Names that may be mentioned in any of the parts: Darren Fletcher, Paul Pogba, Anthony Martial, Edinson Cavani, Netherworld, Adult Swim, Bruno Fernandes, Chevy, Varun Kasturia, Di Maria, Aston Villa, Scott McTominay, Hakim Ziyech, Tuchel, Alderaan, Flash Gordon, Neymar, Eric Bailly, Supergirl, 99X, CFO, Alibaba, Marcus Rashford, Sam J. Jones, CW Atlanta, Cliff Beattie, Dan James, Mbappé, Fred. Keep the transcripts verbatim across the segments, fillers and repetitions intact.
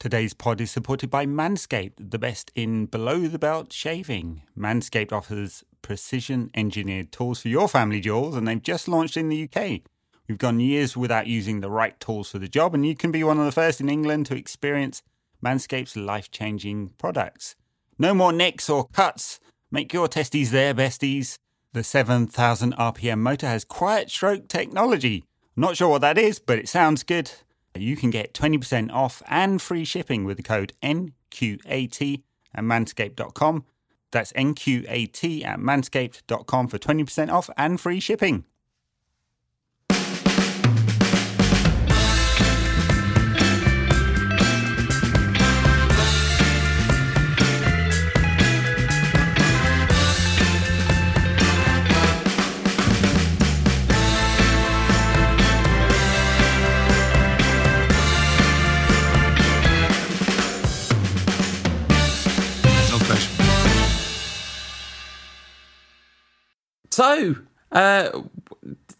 Today's pod is supported by Manscaped, the best in below-the-belt shaving. Manscaped offers precision-engineered tools for your family jewels, and they've just launched in the U K. We've gone years without using the right tools for the job, and you can be one of the first in England to experience Manscaped's life-changing products. No more nicks or cuts. Make your testes their besties. The seven thousand R P M motor has quiet stroke technology. I'm not sure what that is, but it sounds good. You can get twenty percent off and free shipping with the code N Q A T at manscaped dot com. That's N Q A T at manscaped dot com for twenty percent off and free shipping. So, uh,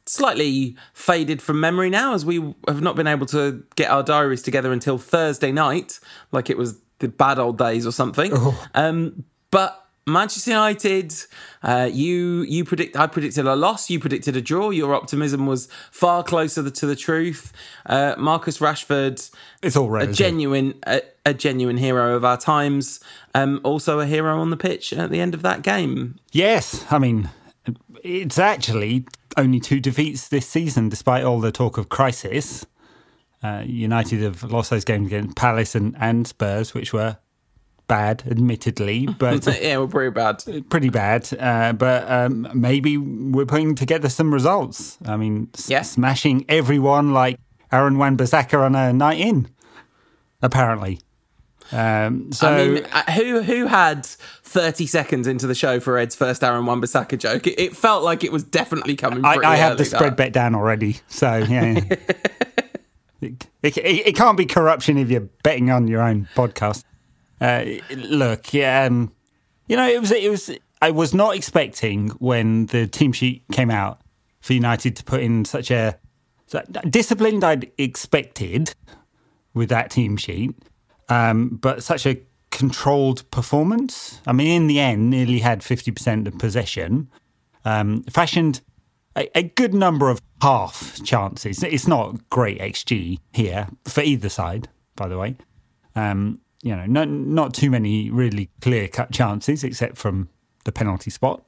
slightly faded from memory now, as we have not been able to get our diaries together until Thursday night, like it was the bad old days or something. Oh. Um, but Manchester United, uh, you you predict. I predicted a loss. You predicted a draw. Your optimism was far closer to the truth. Uh, Marcus Rashford, it's all right, a genuine a, a genuine hero of our times. Um, also a hero on the pitch at the end of that game. Yes, I mean. It's actually only two defeats this season, despite all the talk of crisis. Uh, United have lost those games against Palace and, and Spurs, which were bad, admittedly. But yeah, we're pretty bad. Pretty bad. Uh, but um, maybe we're putting together some results. I mean, yeah. s- smashing everyone like Aaron Wan-Bissaka on a night in, apparently. Um, so I mean, who who had thirty seconds into the show for Ed's first Aaron Wan-Bissaka joke? It, it felt like it was definitely coming. I, I had the spread bet down already, so yeah. yeah. it, it, it can't be corruption if you're betting on your own podcast. Uh, look, yeah, um, you know, it was it was. I was not expecting when the team sheet came out for United to put in such a so disciplined. I'd expected with that team sheet. Um, but such a controlled performance. I mean, in the end, nearly had fifty percent of possession. Um, fashioned a, a good number of half chances. It's not great X G here for either side, by the way. Um, you know, no, not too many really clear-cut chances, except from the penalty spot.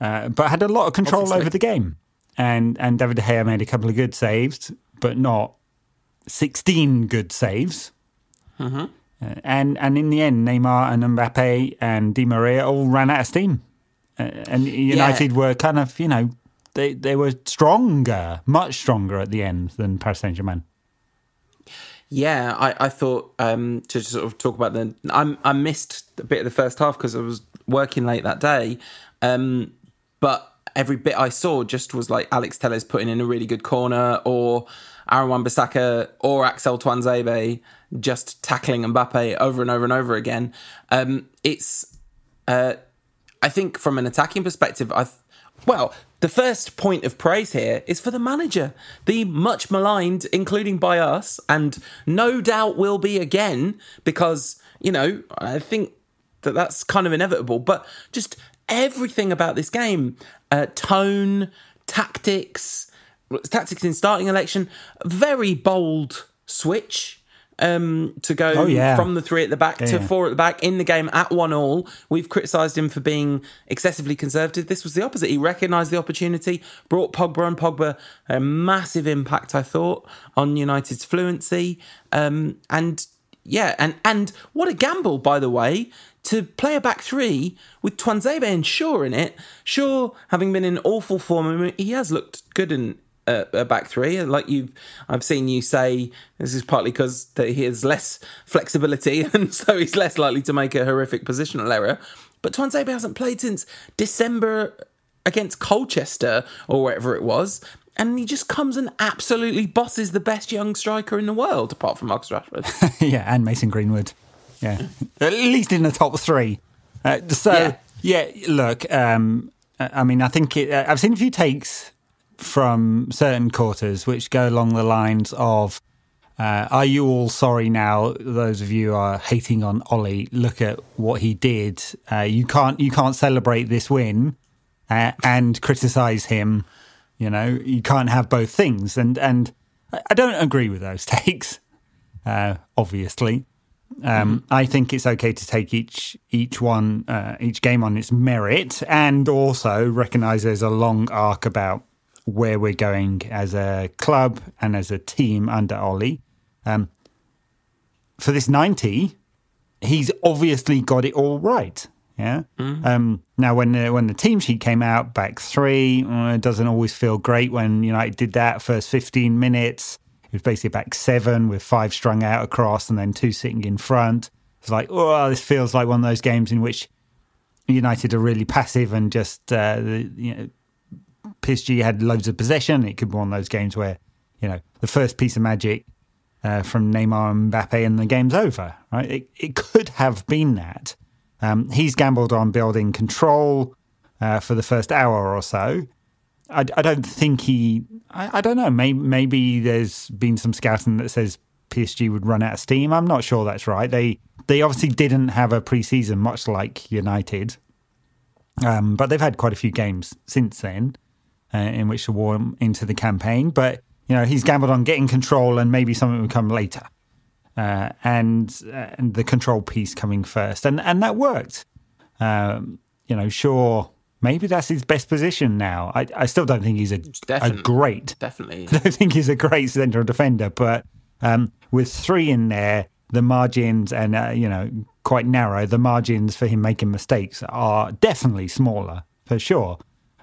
Uh, but had a lot of control Obviously. over the game. And, and David De Gea made a couple of good saves, but not sixteen good saves. Uh-huh. Uh, and and in the end, Neymar and Mbappé and Di Maria all ran out of steam. Uh, and United yeah. were kind of, you know, they, they were stronger, much stronger at the end than Paris Saint-Germain. Yeah, I, I thought um, to sort of talk about the... I, I missed a bit of the first half because I was working late that day. Um, but every bit I saw just was like Alex Telles putting in a really good corner or... Aaron Wan-Bissaka or Axel Tuanzebe just tackling Mbappe over and over and over again. Um, it's, uh, I think, from an attacking perspective, I well, the first point of praise here is for the manager, the much maligned, including by us, and no doubt will be again, because, you know, I think that that's kind of inevitable. But just everything about this game, uh, tone, tactics... Tactics in starting election, very bold switch um, to go oh, yeah. from the three at the back yeah. to four at the back in the game at one all. We've criticised him for being excessively conservative. This was the opposite. He recognised the opportunity, brought Pogba and Pogba a massive impact, I thought, on United's fluency. Um, and yeah, and, and what a gamble, by the way, to play a back three with Tuanzebe and Shaw in it. Shaw, having been in awful form, he has looked good in Uh, a back three, like you, I've seen you say, this is partly because that he has less flexibility and so he's less likely to make a horrific positional error. But Tuanzebe hasn't played since December against Colchester or wherever it was, and he just comes and absolutely bosses the best young striker in the world, apart from Marcus Rashford. yeah, and Mason Greenwood. Yeah, at least in the top three. Uh, so yeah, yeah look, um, I mean, I think it, uh, I've seen a few takes from certain quarters, which go along the lines of Uh, are you all sorry now? Those of you who are hating on Ollie, look at what he did. Uh, you can't you can't celebrate this win uh, and criticise him. You know, you can't have both things. And and I don't agree with those takes. Uh, obviously, um, mm-hmm. I think it's okay to take each each one uh, each game on its merit, and also recognise there's a long arc about where we're going as a club and as a team under Ollie. Um, for this ninety, he's obviously got it all right. Yeah. Mm. Um, now, when the, when the team sheet came out, back three, uh, it doesn't always feel great when United did that first fifteen minutes. It was basically back seven with five strung out across and then two sitting in front. It's like, oh, this feels like one of those games in which United are really passive and just, uh, the, you know, P S G had loads of possession. It could be one of those games where, you know, the first piece of magic uh, from Neymar and Mbappé and the game's over, right? It, it could have been that. Um, he's gambled on building control uh, for the first hour or so. I, I don't think he... I, I don't know. Maybe, maybe there's been some scouting that says P S G would run out of steam. I'm not sure that's right. They they obviously didn't have a pre-season, much like United. Um, but they've had quite a few games since then uh, in which to warm into the campaign. But, you know, he's gambled on getting control and maybe something would come later. Uh, and, uh, and the control piece coming first. And and that worked. Um, you know, sure, maybe that's his best position now. I, I still don't think he's a, a great... Definitely. I don't think he's a great central defender, but um, with three in there, the margins, and, uh, you know, quite narrow, the margins for him making mistakes are definitely smaller, for sure.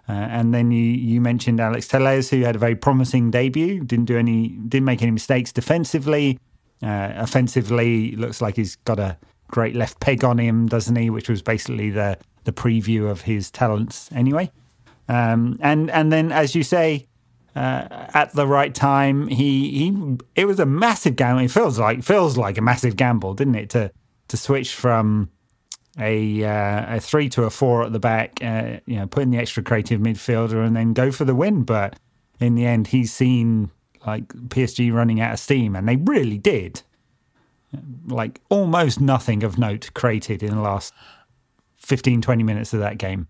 Uh, and then you, you mentioned Alex Telles, who had a very promising debut, didn't do any, didn't make any mistakes defensively. Uh, offensively, looks like he's got a great left peg on him, doesn't he? Which was basically the, the preview of his talents anyway. Um, and and then, as you say, uh, at the right time, he he it was a massive gamble. It feels like feels like a massive gamble, didn't it? To to switch from a uh, a three to a four at the back, uh, you know, put in the extra creative midfielder, and then go for the win. But in the end, he's seen. Like P S G running out of steam, and they really did. Like almost nothing of note created in the last fifteen, twenty minutes of that game.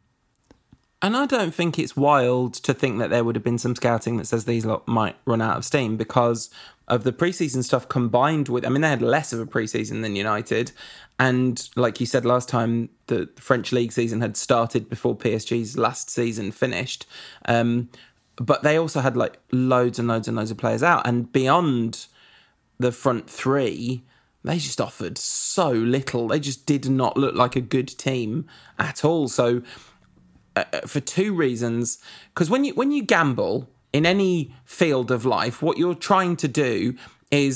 And I don't think it's wild to think that there would have been some scouting that says these lot might run out of steam because of the preseason stuff combined with... I mean, they had less of a preseason than United. And like you said last time, the French league season had started before P S G's last season finished. Um But they also had like loads and loads and loads of players out. And beyond the front three, they just offered so little. They just did not look like a good team at all. So uh, for two reasons, because when you when you gamble in any field of life, what you're trying to do is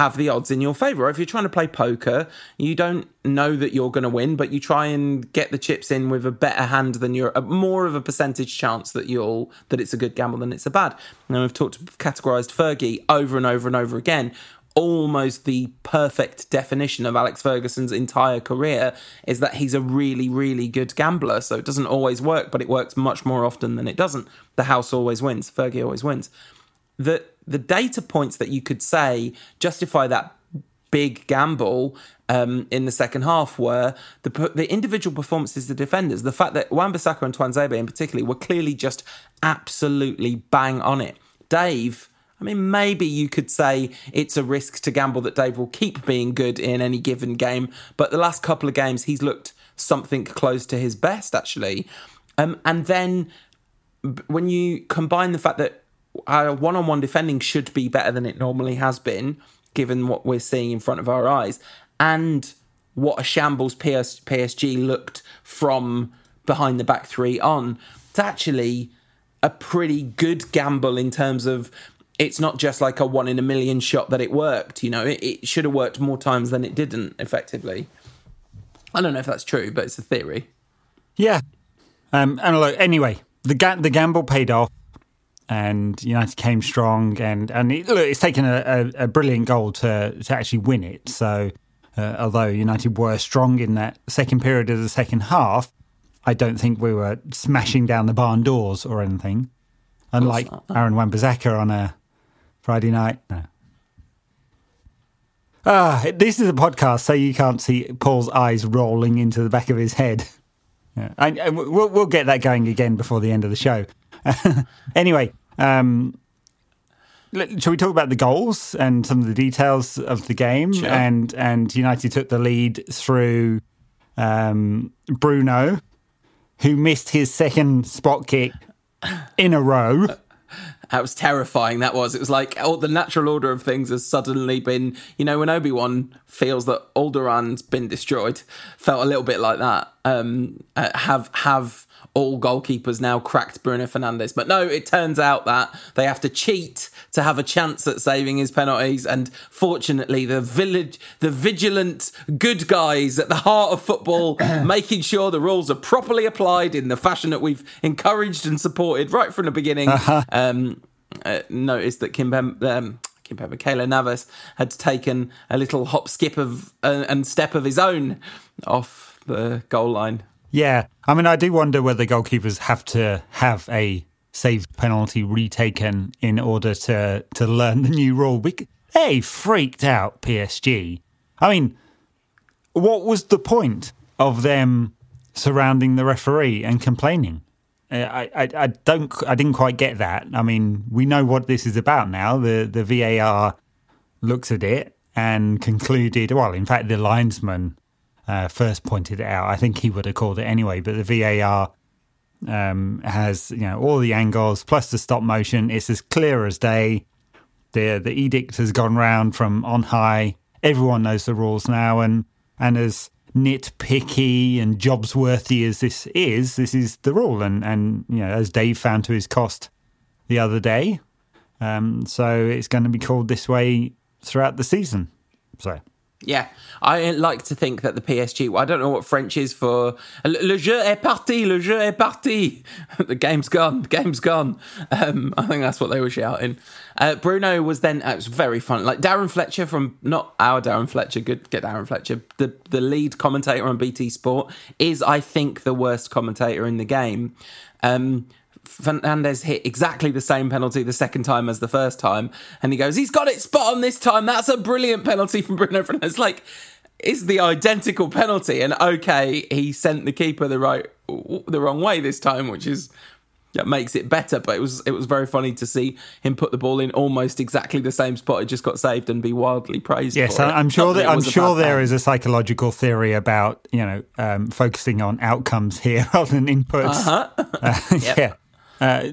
have the odds in your favour. If you're trying to play poker, you don't know that you're going to win, but you try and get the chips in with a better hand than you're, more of a percentage chance that you'll that it's a good gamble than it's a bad. Now, we've talked, categorised Fergie over and over and over again. Almost the perfect definition of Alex Ferguson's entire career is that he's a really, really good gambler. So it doesn't always work, but it works much more often than it doesn't. The house always wins. Fergie always wins. The the data points that you could say justify that big gamble um, in the second half were the the individual performances of the defenders. The fact that Wan-Bissaka and Tuanzebe in particular were clearly just absolutely bang on it. Dave, I mean, maybe you could say it's a risk to gamble that Dave will keep being good in any given game, but the last couple of games he's looked something close to his best, actually. Um, and then when you combine the fact that Uh, one-on-one defending should be better than it normally has been, given what we're seeing in front of our eyes, and what a shambles P S- P S G looked from behind the back three on. It's actually a pretty good gamble in terms of it's not just like a one in a million shot that it worked. You know, it, it should have worked more times than it didn't. Effectively, I don't know if that's true, but it's a theory. Yeah, um, and look, anyway, the ga- the gamble paid off. And United came strong, and and it, look, it's taken a, a, a brilliant goal to to actually win it. So, uh, although United were strong in that second period of the second half, I don't think we were smashing down the barn doors or anything. Unlike Aaron Wan-Bissaka on a Friday night, no. Ah, this is a podcast, so you can't see Paul's eyes rolling into the back of his head. Yeah. I, I, we'll, we'll get that going again before the end of the show. Anyway, um, shall we talk about the goals and some of the details of the game? Sure. And and United took the lead through um, Bruno, who missed his second spot kick in a row. That was terrifying, that was. It was like, oh, the natural order of things has suddenly been, you know, when Obi-Wan feels that Alderaan has been destroyed, felt a little bit like that. Um, uh, have have all goalkeepers now cracked Bruno Fernandes? But no, it turns out that they have to cheat to have a chance at saving his penalties. And fortunately, the village, the vigilant good guys at the heart of football, making sure the rules are properly applied in the fashion that we've encouraged and supported right from the beginning, uh-huh. um, uh, noticed that Kimpembe, um, Kimpembe, Mikayla Navas had taken a little hop, skip of uh, and step of his own off the goal line. Yeah, I mean, I do wonder whether goalkeepers have to have a saved penalty retaken in order to, to learn the new rule. We, they freaked out P S G. I mean, what was the point of them surrounding the referee and complaining? I, I, I don't, I didn't quite get that. I mean, we know what this is about now. The the V A R looks at it and concluded. Well, in fact, the linesman. Uh, first pointed it out. I think he would have called it anyway, but the V A R um, has, you know, all the angles plus the stop motion. It's as clear as day. The the edict has gone round from on high. Everyone knows the rules now, and and as nitpicky and jobsworthy as this is, this is the rule. And, and you know, as Dave found to his cost the other day, um, so it's going to be called this way throughout the season. So. Yeah, I like to think that the P S G, I don't know what French is for, le jeu est parti, le jeu est parti, the game's gone, the game's gone. Um, I think that's what they were shouting. Uh, Bruno was then, it was very fun, like Darren Fletcher from, not our Darren Fletcher, good, get Darren Fletcher, the, the lead commentator on B T Sport is, I think, the worst commentator in the game. Um Fernandes hit exactly the same penalty the second time as the first time, and he goes, he's got it spot on this time, that's a brilliant penalty from Bruno Fernandes. Like, it's the identical penalty, and okay, he sent the keeper the right the wrong way this time, which is that makes it better, but it was it was very funny to see him put the ball in almost exactly the same spot it just got saved and be wildly praised. Yes, for I'm it. sure that, that I'm sure there is a psychological theory about, you know, um, focusing on outcomes here rather than inputs. Uh-huh. uh, yep. Yeah. Uh,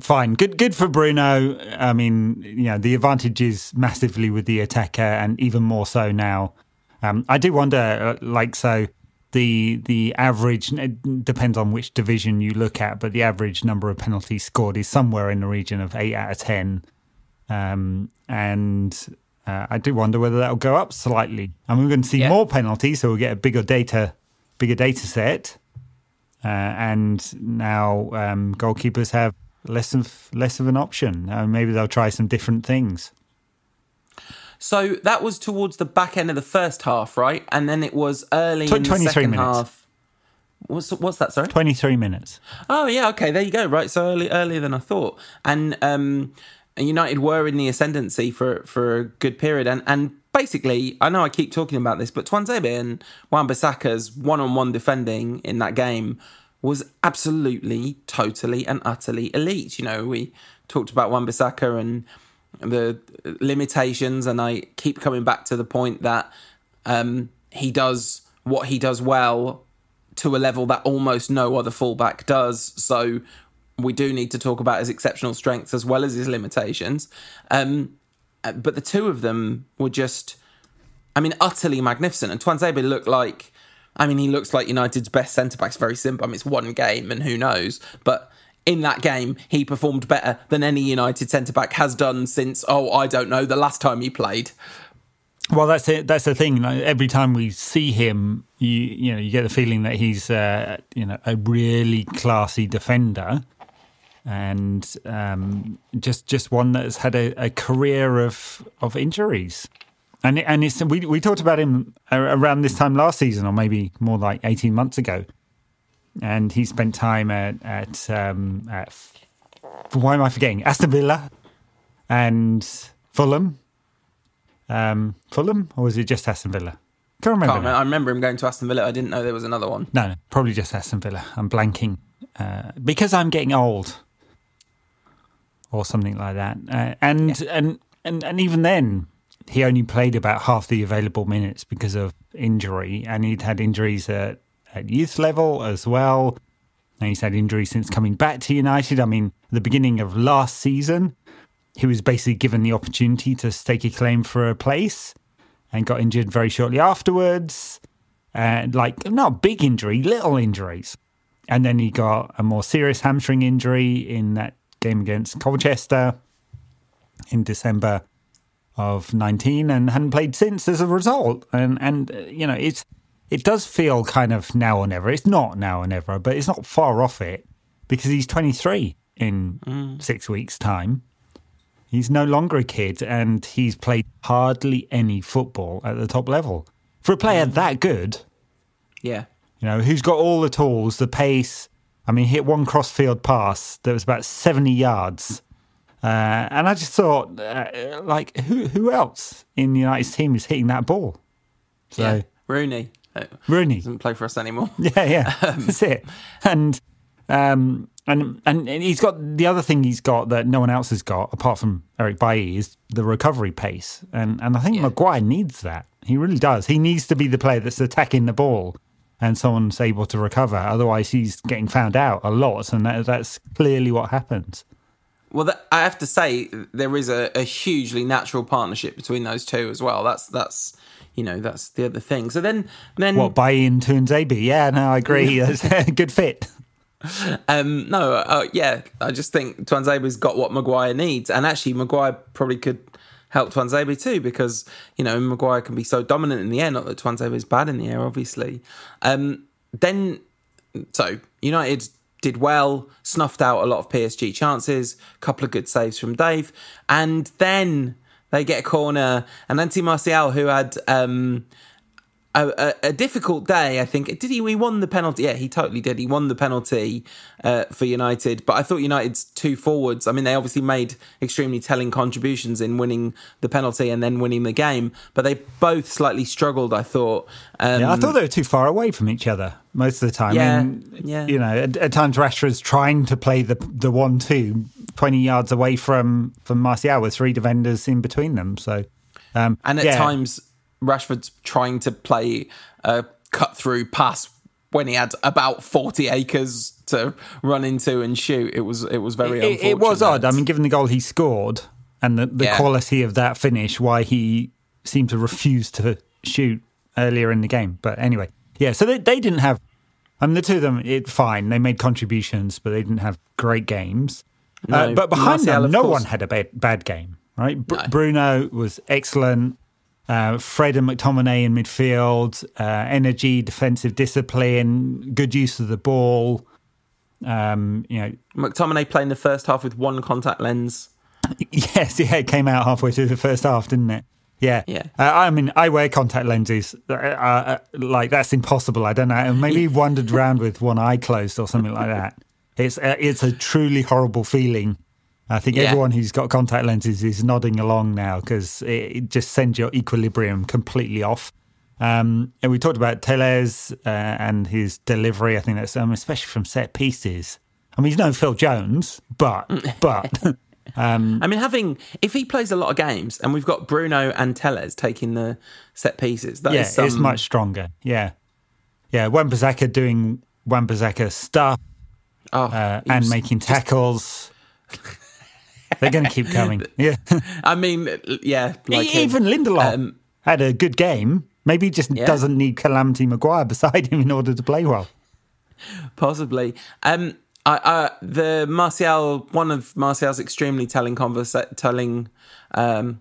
fine. Good Good for Bruno. I mean, you know, the advantage is massively with the attacker and even more so now. Um, I do wonder, like, so the the average, it depends on which division you look at, but the average number of penalties scored is somewhere in the region of eight out of ten. Um, and uh, I do wonder whether that'll go up slightly. And we're going to see yeah. more penalties, so we'll get a bigger data, bigger data set. Uh, and now um, goalkeepers have less of less of an option. Uh, maybe they'll try some different things. So that was towards the back end of the first half, right? And then it was early in the second minutes. half. What's what's that? Sorry, twenty-three minutes. Oh yeah, okay, there you go. Right, so early, earlier than I thought. And um, United were in the ascendancy for for a good period, and and. Basically, I know I keep talking about this, but Tuanzebe and Wan-Bissaka's one-on-one defending in that game was absolutely, totally and utterly elite. You know, we talked about Wan-Bissaka and the limitations, and I keep coming back to the point that um, he does what he does well to a level that almost no other fullback does. So we do need to talk about his exceptional strengths as well as his limitations. Um But the two of them were just, I mean, utterly magnificent. And Tuanzebe looked like, I mean, he looks like United's best centre-back. It's very simple. I mean, it's one game and who knows. But in that game, he performed better than any United centre-back has done since, oh, I don't know, the last time he played. Well, that's it. That's the thing. Like, every time we see him, you you know, you get the feeling that he's, uh, you know, a really classy defender. And um, just just one that has had a, a career of of injuries, and and it's, we we talked about him around this time last season, or maybe more like eighteen months ago, and he spent time at at, um, at why am I forgetting Aston Villa and Fulham, um, Fulham, or was it just Aston Villa? Can't remember. Can't remember. I remember him going to Aston Villa. I didn't know there was another one. No, no, probably just Aston Villa. I'm blanking uh, because I'm getting old, or something like that. Uh, and, yeah. and and and even then, he only played about half the available minutes because of injury, and he'd had injuries at, at youth level as well. And he's had injuries since coming back to United. I mean, the beginning of last season, he was basically given the opportunity to stake a claim for a place and got injured very shortly afterwards. And uh, like, not big injury, little injuries. And then he got a more serious hamstring injury in that game against Colchester in December of nineteen, and hadn't played since as a result. And, and uh, you know, it's... It does feel kind of now or never. It's not now or never, but it's not far off it, because he's twenty-three in mm. six weeks' time. He's no longer a kid, and he's played hardly any football at the top level. For a player mm. that good, yeah, you know, who's got all the tools, the pace. I mean, he hit one cross-field pass that was about seventy yards. Uh, and I just thought, uh, like, who who else in the United's team is hitting that ball? So, yeah, Rooney. Rooney doesn't play for us anymore. Yeah, yeah, um, that's it. And um, and and he's got the other thing he's got that no one else has got apart from Eric Bailly is the recovery pace. And and I think yeah. Maguire needs that. He really does. He needs to be the player that's attacking the ball, and someone's able to recover. Otherwise, he's getting found out a lot, and that, that's clearly what happens. Well, that, I have to say there is a, a hugely natural partnership between those two as well. That's that's. You know, that's the other thing. So then... then what, Bailly and Tuanzebe? Yeah, no, I agree. That's a good fit. Um, no, uh, yeah, I just think Tuanzebe's got what Maguire needs. And actually, Maguire probably could help Tuanzebe too, because, you know, Maguire can be so dominant in the air. Not that Tuanzebe is bad in the air, obviously. Um, then, so, United did well, snuffed out a lot of P S G chances, a couple of good saves from Dave. And then... They get a corner, and Anthony Martial, who had um, a, a, a difficult day, I think. Did he? He won the penalty. Yeah, he totally did. He won the penalty uh, for United. But I thought United's two forwards, I mean, they obviously made extremely telling contributions in winning the penalty and then winning the game. But they both slightly struggled, I thought. Um, yeah, I thought they were too far away from each other most of the time. Yeah, and, yeah. You know, at, at times Rashford's trying to play the the one two. twenty yards away from, from Martial with three defenders in between them. So, um, and at yeah. times, Rashford's trying to play a cut-through pass when he had about forty acres to run into and shoot. It was it was very it, unfortunate. It was odd. I mean, given the goal he scored and the, the yeah. quality of that finish, why he seemed to refuse to shoot earlier in the game. But anyway, yeah, so they, they didn't have... I mean, the two of them, it fine. They made contributions, but they didn't have great games. No, uh, but behind Martial, them, no course. one had a bad, bad game, right? Br- no. Bruno was excellent. Uh, Fred and McTominay in midfield. Uh, energy, defensive discipline, good use of the ball. Um, you know, McTominay playing the first half with one contact lens. Yes, yeah, it came out halfway through the first half, didn't it? Yeah. yeah. Uh, I mean, I wear contact lenses. Uh, uh, like, that's impossible. I don't know. Maybe he wandered around with one eye closed or something like that. It's a, it's a truly horrible feeling. I think yeah. everyone who's got contact lenses is nodding along now, because it, it just sends your equilibrium completely off. Um, and we talked about Telles uh, and his delivery. I think that's um, especially from set pieces. I mean, he's no Phil Jones, but but. Um, I mean, having if he plays a lot of games, and we've got Bruno and Telles taking the set pieces. That yeah, is some... it's much stronger. Yeah, yeah. Wan-Bissaka doing Wan-Bissaka stuff. Oh, uh, and making tackles. Just... They're going to keep coming. Yeah, I mean, yeah. Like Even him. Lindelof um, had a good game. Maybe he just yeah. doesn't need Calamity Maguire beside him in order to play well. Possibly. Um, I, I, the Martial, one of Martial's extremely telling conversa- telling um,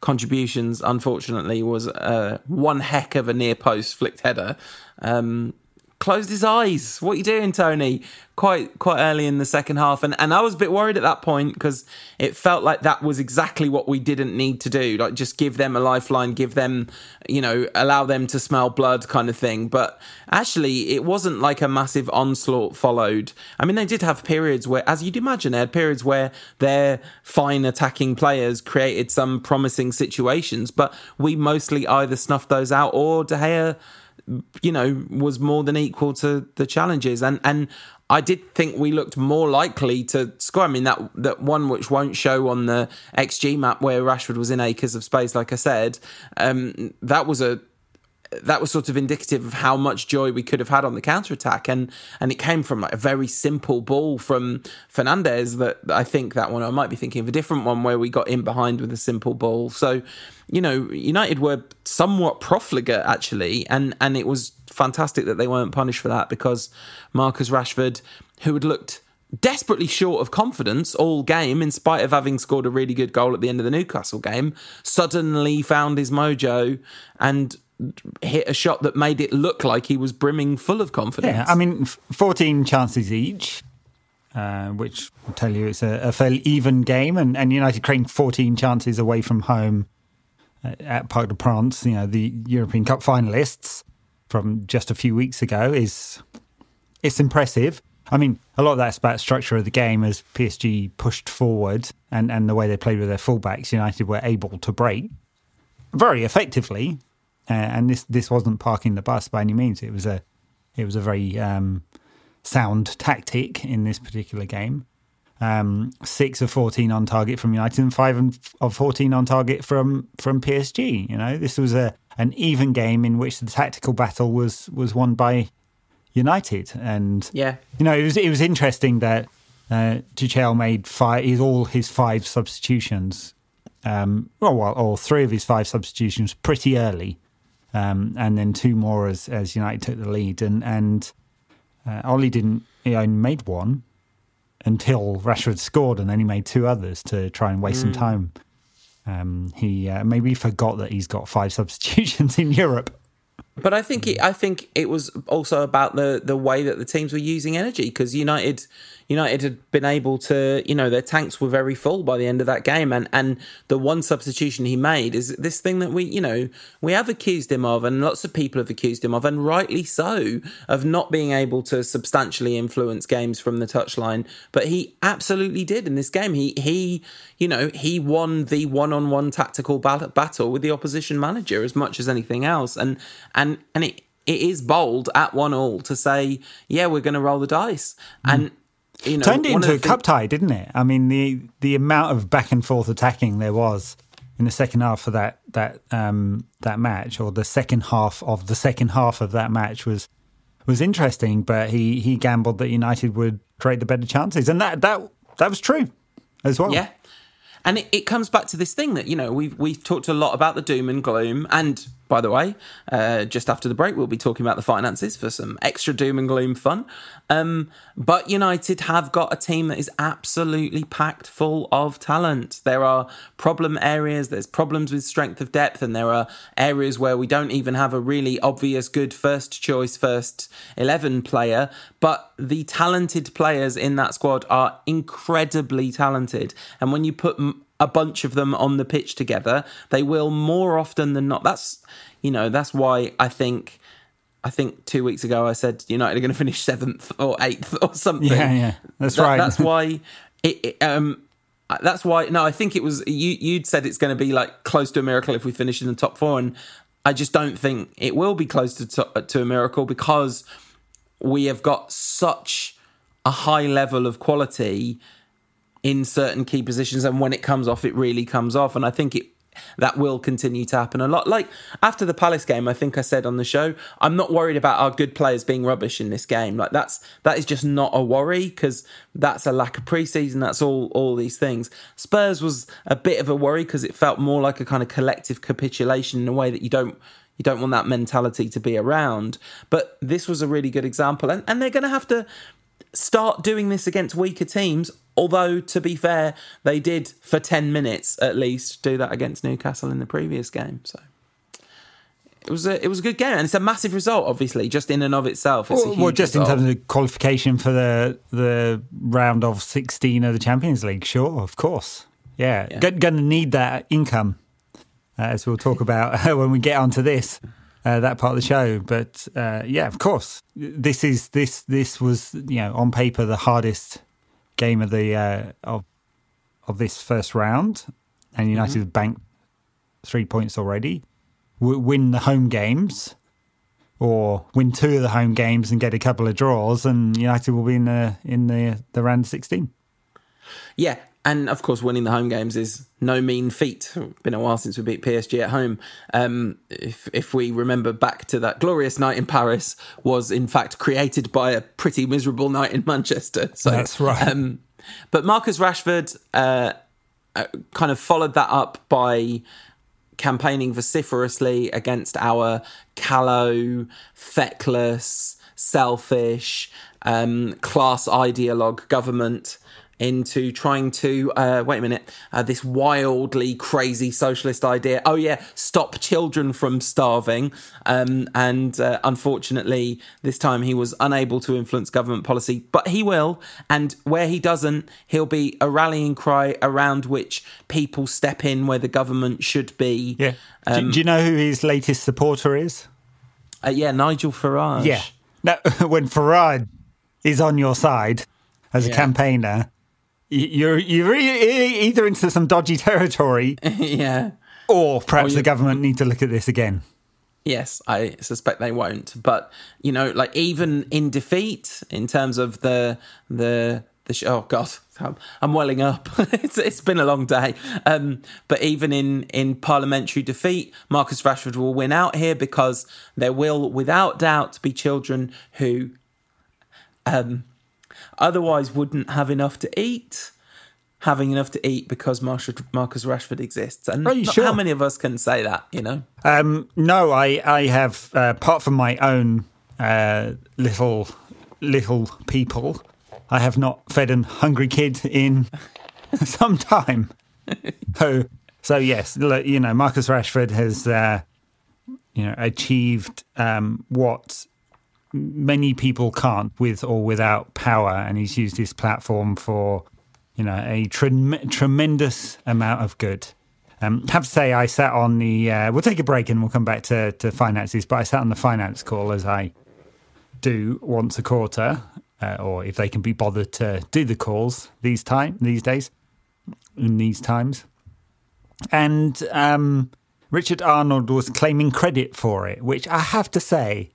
contributions, unfortunately, was uh, one heck of a near post flicked header. Um closed his eyes. What are you doing, Tony? Quite quite early in the second half. And, and I was a bit worried at that point because it felt like that was exactly what we didn't need to do. Like, just give them a lifeline, give them, you know, allow them to smell blood kind of thing. But actually, it wasn't like a massive onslaught followed. I mean, they did have periods where, as you'd imagine, they had periods where their fine attacking players created some promising situations. But we mostly either snuffed those out or De Gea, you know, was more than equal to the challenges. And and I did think we looked more likely to score. I mean, that that one which won't show on the X G map where Rashford was in acres of space, like I said, um, that was a that was sort of indicative of how much joy we could have had on the counter-attack. And and it came from like a very simple ball from Fernandes that I think that one, I might be thinking of a different one where we got in behind with a simple ball. So, you know, United were somewhat profligate actually. And, and it was fantastic that they weren't punished for that because Marcus Rashford, who had looked desperately short of confidence all game in spite of having scored a really good goal at the end of the Newcastle game, suddenly found his mojo and hit a shot that made it look like he was brimming full of confidence. Yeah, I mean, fourteen chances each, uh, which will tell you it's a, a fairly even game, and, and United creating fourteen chances away from home at Parc des Princes, you know, the European Cup finalists from just a few weeks ago, is it's impressive. I mean, a lot of that's about structure of the game as P S G pushed forward and, and the way they played with their fullbacks, United were able to break very effectively. Uh, and this, this wasn't parking the bus by any means. It was a it was a very um, sound tactic in this particular game. Um, six of fourteen on target from United and five of fourteen on target from, from P S G. You know, this was a an even game in which the tactical battle was was won by United. And yeah, you know, it was it was interesting that uh, Tuchel made five, his, all his five substitutions. Um, well, well, all three of his five substitutions pretty early. Um, and then two more as, as United took the lead. And, and uh, Oli didn't, he only made one until Rashford scored, and then he made two others to try and waste mm. some time. Um, he uh, maybe forgot that he's got five substitutions in Europe. But I think it, I think it was also about the, the way that the teams were using energy, because United United had been able to, you know, their tanks were very full by the end of that game. And, and the one substitution he made is this thing that we, you know, we have accused him of, and lots of people have accused him of, and rightly so, of not being able to substantially influence games from the touchline. But he absolutely did in this game. He, he you know, he won the one-on-one tactical battle with the opposition manager as much as anything else. And, and, and it, it is bold at one all to say, yeah, we're going to roll the dice. Mm. And, you know, turned it into a cup tie, didn't it? I mean, the the amount of back and forth attacking there was in the second half of that that um, that match, or the second half of the second half of that match, was was interesting. But he, he gambled that United would create the better chances, and that that that was true as well. Yeah, and it, it comes back to this thing that, you know, we've we've talked a lot about the doom and gloom. And by the way, uh, just after the break, we'll be talking about the finances for some extra doom and gloom fun. Um, but United have got a team that is absolutely packed full of talent. There are problem areas, there's problems with strength of depth, and there are areas where we don't even have a really obvious good first choice, first eleven player. But the talented players in that squad are incredibly talented. And when you put M- a bunch of them on the pitch together, they will more often than not. That's, you know, that's why I think, I think two weeks ago I said United are going to finish seventh or eighth or something. Yeah, yeah, that's that, right. That's why it, it um, that's why, no, I think it was, you, you'd said it's going to be like close to a miracle if we finish in the top four. And I just don't think it will be close to, to, to a miracle, because we have got such a high level of quality in certain key positions, and when it comes off, it really comes off. And I think it that will continue to happen a lot. Like after the Palace game, I think I said on the show, I'm not worried about our good players being rubbish in this game. Like that's that is just not a worry, because that's a lack of preseason. That's all all these things. Spurs was a bit of a worry because it felt more like a kind of collective capitulation in a way that you don't you don't want that mentality to be around. But this was a really good example, and, and they're going to have to start doing this against weaker teams. Although, to be fair, they did, for ten minutes at least, do that against Newcastle in the previous game. So It was a it was a good game, and it's a massive result, obviously, just in and of itself. It's well, a huge well, just result. In terms of qualification for the the round of sixteen of the Champions League, sure, of course, yeah, yeah. G- going to need that income, uh, as we'll talk about when we get onto this uh, that part of the show. But uh, yeah, of course, this is this this was you know on paper the hardest game of the uh, of of this first round, and United mm-hmm. banked three points already. Win the home games, or win two of the home games and get a couple of draws, and United will be in the in the, the round of sixteen. Yeah, and of course, winning the home games is no mean feat. It's been a while since we beat P S G at home. Um, if if we remember back to that glorious night in Paris, was in fact created by a pretty miserable night in Manchester. So that's right. Um, but Marcus Rashford uh, kind of followed that up by campaigning vociferously against our callow, feckless, selfish, um, class ideologue government into trying to, uh, wait a minute, uh, this wildly crazy socialist idea. Oh, yeah, stop children from starving. Um, and uh, unfortunately, this time he was unable to influence government policy, but he will. And where he doesn't, he'll be a rallying cry around which people step in where the government should be. Yeah. Um, do, do you know who his latest supporter is? Uh, yeah, Nigel Farage. Yeah. No, when Farage is on your side as a yeah. campaigner, You're you're either into some dodgy territory, yeah, or perhaps or the government need to look at this again. Yes, I suspect they won't. But you know, like even in defeat, in terms of the the the oh god, I'm, I'm welling up. it's it's been a long day. Um, but even in in parliamentary defeat, Marcus Rashford will win out here because there will, without doubt, be children who, um. otherwise wouldn't have enough to eat, having enough to eat because Marcus Rashford exists. And not sure? How many of us can say that, you know? Um, no, I, I have, uh, apart from my own uh, little little people, I have not fed a hungry kid in some time. so, so, yes, look, you know, Marcus Rashford has, uh, you know, achieved um, what many people can't with or without power, and he's used his platform for, you know, a tre- tremendous amount of good. Um, have to say, I sat on the. Uh, we'll take a break and we'll come back to, to finances, but I sat on the finance call as I do once a quarter, uh, or if they can be bothered to do the calls these time these days, in these times, and um, Richard Arnold was claiming credit for it, which I have to say,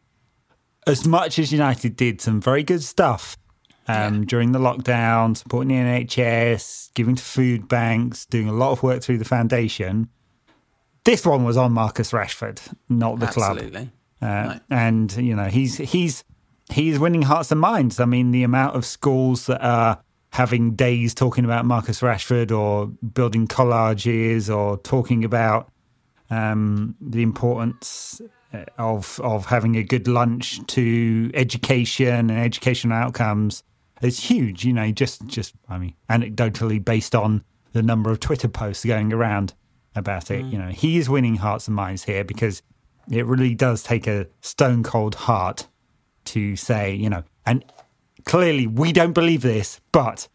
as much as United did some very good stuff um, yeah. during the lockdown, supporting the N H S, giving to food banks, doing a lot of work through the foundation, this one was on Marcus Rashford, not the Absolutely. club. Absolutely. Uh, no. And, you know, he's he's he's winning hearts and minds. I mean, the amount of schools that are having days talking about Marcus Rashford or building collages or talking about um, the importance of of having a good lunch to education and educational outcomes is huge, you know, just, just I mean, anecdotally based on the number of Twitter posts going around about it. Mm. You know, he is winning hearts and minds here because it really does take a stone-cold heart to say, you know, and clearly we don't believe this, but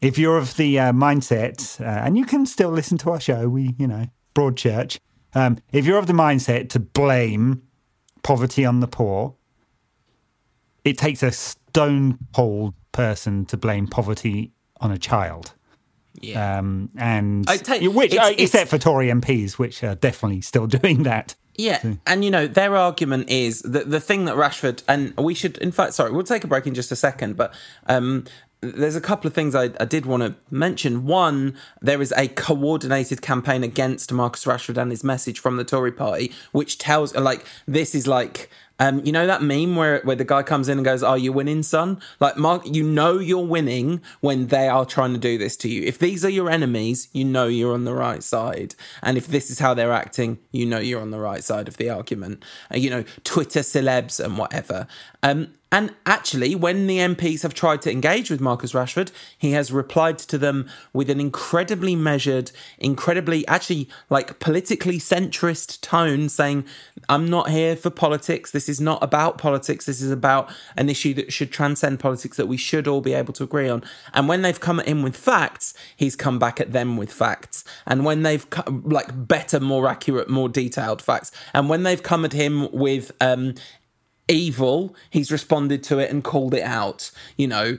if you're of the uh, mindset, uh, and you can still listen to our show, we, you know, broad church, Um, if you're of the mindset to blame poverty on the poor, it takes a stone cold person to blame poverty on a child. Yeah, um, and you, which it's, uh, it's, except for Tory M Ps, which are definitely still doing that. Yeah, so. And you know their argument is that the thing that Rashford and we should, in fact, sorry, we'll take a break in just a second, but. Um, There's a couple of things I, I did want to mention. One, there is a coordinated campaign against Marcus Rashford and his message from the Tory party, which tells, like, this is like, um, you know that meme where where the guy comes in and goes, "Are you winning, son?" Like, Mark, you know you're winning when they are trying to do this to you. If these are your enemies, you know you're on the right side. And if this is how they're acting, you know you're on the right side of the argument. Uh, you know, Twitter celebs and whatever. Um, And actually, when the M Ps have tried to engage with Marcus Rashford, he has replied to them with an incredibly measured, incredibly, actually, like, politically centrist tone, saying, I'm not here for politics. This is not about politics. This is about an issue that should transcend politics, that we should all be able to agree on. And when they've come at him with facts, he's come back at them with facts. And when they've, come, like, better, more accurate, more detailed facts. And when they've come at him with... um. evil, he's responded to it and called it out, you know.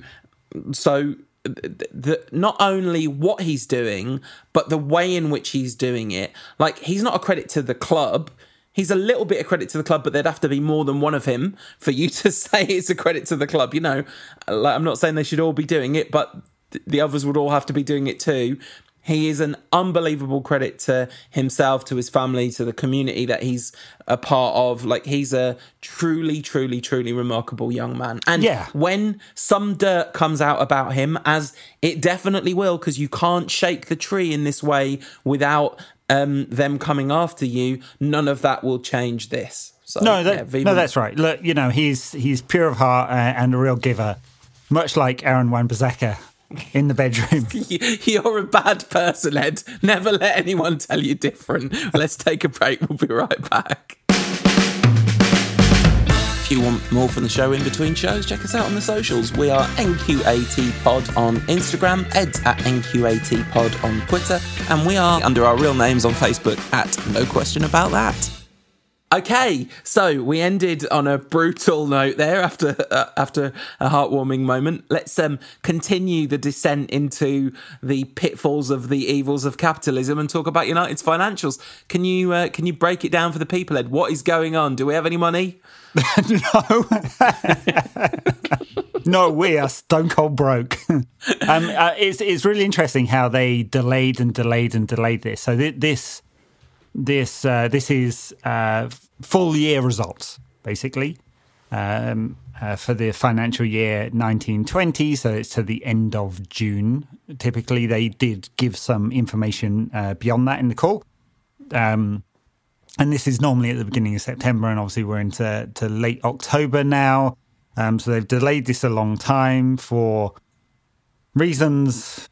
So the, the, not only what he's doing, but the way in which he's doing it. Like, he's not a credit to the club. He's a little bit of credit to the club, but there'd have to be more than one of him for you to say it's a credit to the club, you know. Like, I'm not saying they should all be doing it, but th- the others would all have to be doing it too. He is an unbelievable credit to himself, to his family, to the community that he's a part of. Like, he's a truly, truly, truly remarkable young man. And yeah. when some dirt comes out about him, as it definitely will, because you can't shake the tree in this way without um, them coming after you, none of that will change this. So, no, that, yeah, V- no, that's right. Look, you know, he's he's pure of heart and a real giver, much like Aaron Wan-Bissaka. In the bedroom. You're a bad person, Ed. Never let anyone tell you different. Let's take a break. We'll be right back. If you want more from the show in between shows, check us out on the socials. We are N Q A T Pod on Instagram, Ed's at N Q A T Pod on Twitter, and we are under our real names on Facebook at No Question About That. Okay, so we ended on a brutal note there after uh, after a heartwarming moment. Let's um, continue the descent into the pitfalls of the evils of capitalism and talk about United's financials. Can you uh, can you break it down for the people, Ed? What is going on? Do we have any money? No. No, we are stone cold broke. um, uh, it's, it's really interesting how they delayed and delayed and delayed this. So th- this... This uh, this is uh, full year results, basically, um, uh, for the financial year nineteen twenty. So it's to the end of June. Typically, they did give some information uh, beyond that in the call. Um, and this is normally at the beginning of September. And obviously, we're into to late October now. Um, so they've delayed this a long time for reasons,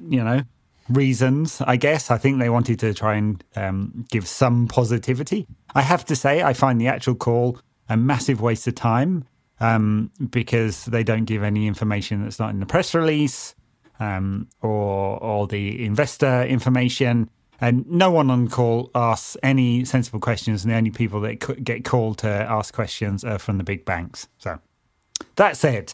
you know. Reasons, I guess. I think they wanted to try and um, give some positivity. I have to say, I find the actual call a massive waste of time um, because they don't give any information that's not in the press release um, or, or the investor information. And no one on call asks any sensible questions. And the only people that get called to ask questions are from the big banks. So that said,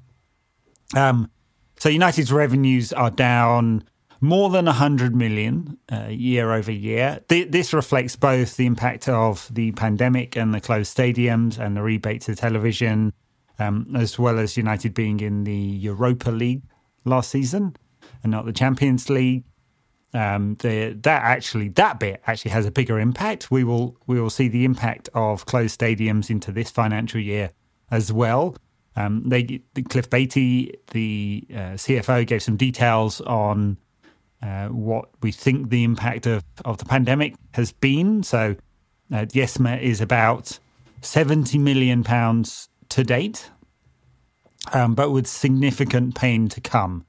um, so United's revenues are down more than one hundred million uh, year over year. Th- this reflects both the impact of the pandemic and the closed stadiums and the rebate to television, um, as well as United being in the Europa League last season and not the Champions League. Um, the, that actually, that bit actually has a bigger impact. We will we will see the impact of closed stadiums into this financial year as well. Um, they Cliff Beattie, the uh, C F O, gave some details on Uh, what we think the impact of, of the pandemic has been. So uh, the estimate is about seventy million pounds to date, um, but with significant pain to come.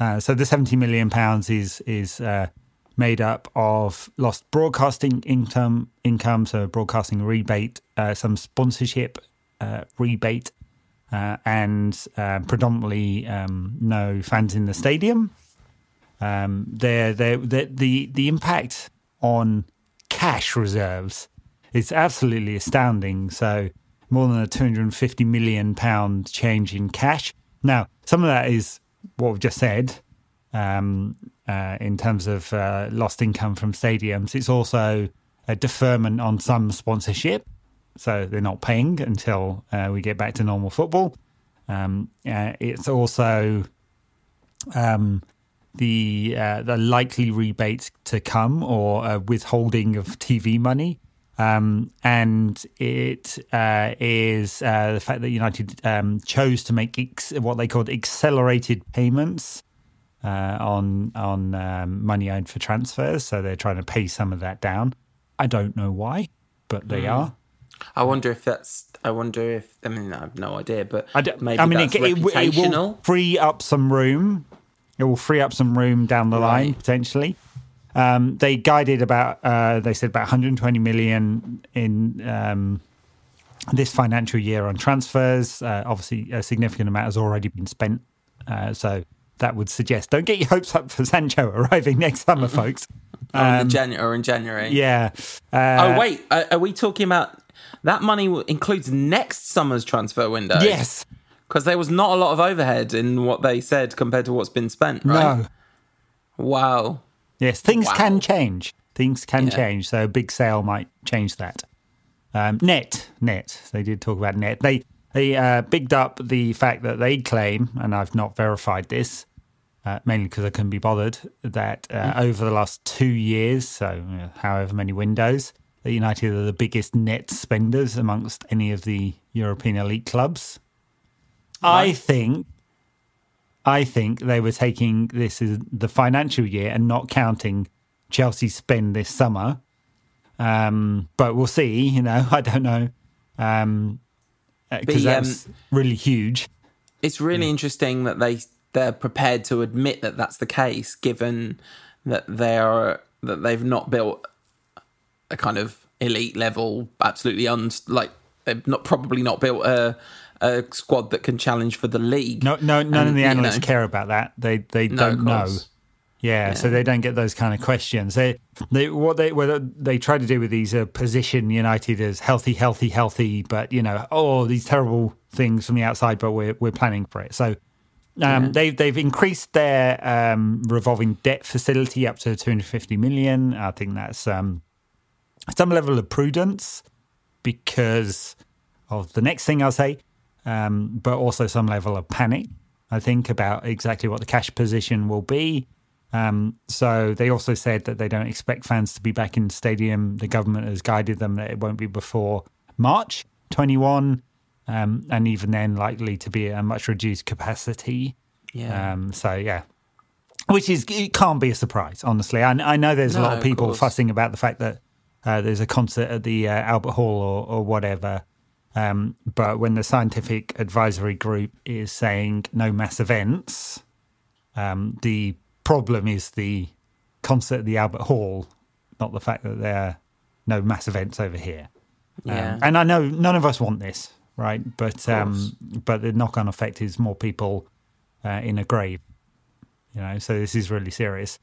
Uh, so the seventy million pounds is is uh, made up of lost broadcasting income, income so broadcasting rebate, uh, some sponsorship uh, rebate, uh, and uh, predominantly um, no fans in the stadium. Um, they're, they're, they're, the the impact on cash reserves is absolutely astounding. So more than a two hundred fifty million pounds change in cash. Now, some of that is what we've just said um, uh, in terms of uh, lost income from stadiums. It's also a deferment on some sponsorship. So they're not paying until uh, we get back to normal football. Um, uh, it's also... Um, the uh, the likely rebates to come or uh, withholding of T V money. Um, and it uh, is uh, the fact that United um, chose to make ex- what they called accelerated payments uh, on, on um, money owed for transfers. So they're trying to pay some of that down. I don't know why, but they mm. are. I wonder if that's. I wonder if. I mean, I have no idea, but I maybe I mean, that's it, reputational. It will free up some room. It will free up some room down the right. line potentially. Um, they guided about. Uh, they said about one hundred twenty million in um, this financial year on transfers. Uh, obviously, a significant amount has already been spent. Uh, so that would suggest don't get your hopes up for Sancho arriving next summer, folks. Um, oh, in January, or in January. Yeah. Uh, oh wait, are, are we talking about? That money includes next summer's transfer window. Yes. Because there was not a lot of overhead in what they said compared to what's been spent, right? No. Wow. Yes, things wow. can change. Things can yeah. change. So a big sale might change that. Um, net, net. They did talk about net. They they uh, bigged up the fact that they claim, and I've not verified this, uh, mainly because I couldn't be bothered, that uh, mm-hmm. over the last two years, so you know, however many windows, that United are the biggest net spenders amongst any of the European elite clubs. Right. I think I think they were taking this as the financial year and not counting Chelsea's spend this summer. Um, but we'll see, you know, I don't know. Because um, that's um, really huge. It's really yeah. interesting that they, they're prepared to admit that that's the case, given that they are, that they've not built a kind of elite level, absolutely un like they've not probably not built a, a squad that can challenge for the league. No, no, none and, of the analysts you know. care about that. They they no, don't know. Yeah, yeah, so they don't get those kind of questions. They they what they what they try to do with these uh, position United as healthy, healthy, healthy, but you know, oh, these terrible things from the outside, but we're we're planning for it. So um, yeah. they've they've increased their um, revolving debt facility up to two hundred fifty million. I think that's. Um, Some level of prudence because of the next thing I'll say, um, but also some level of panic, I think, about exactly what the cash position will be. Um, so they also said that they don't expect fans to be back in the stadium. The government has guided them that it won't be before March twenty-first, um, and even then likely to be a much reduced capacity. Yeah. Um, so, yeah. Which is, it can't be a surprise, honestly. I, I know there's no, a lot of people of course. fussing about the fact that Uh, there's a concert at the uh, Albert Hall or, or whatever. Um, but when the scientific advisory group is saying no mass events, um, the problem is the concert at the Albert Hall, not the fact that there are no mass events over here. Yeah. Um, and I know none of us want this, right? But um, but the knock-on effect is more people uh, in a grave. You know, so this is really serious,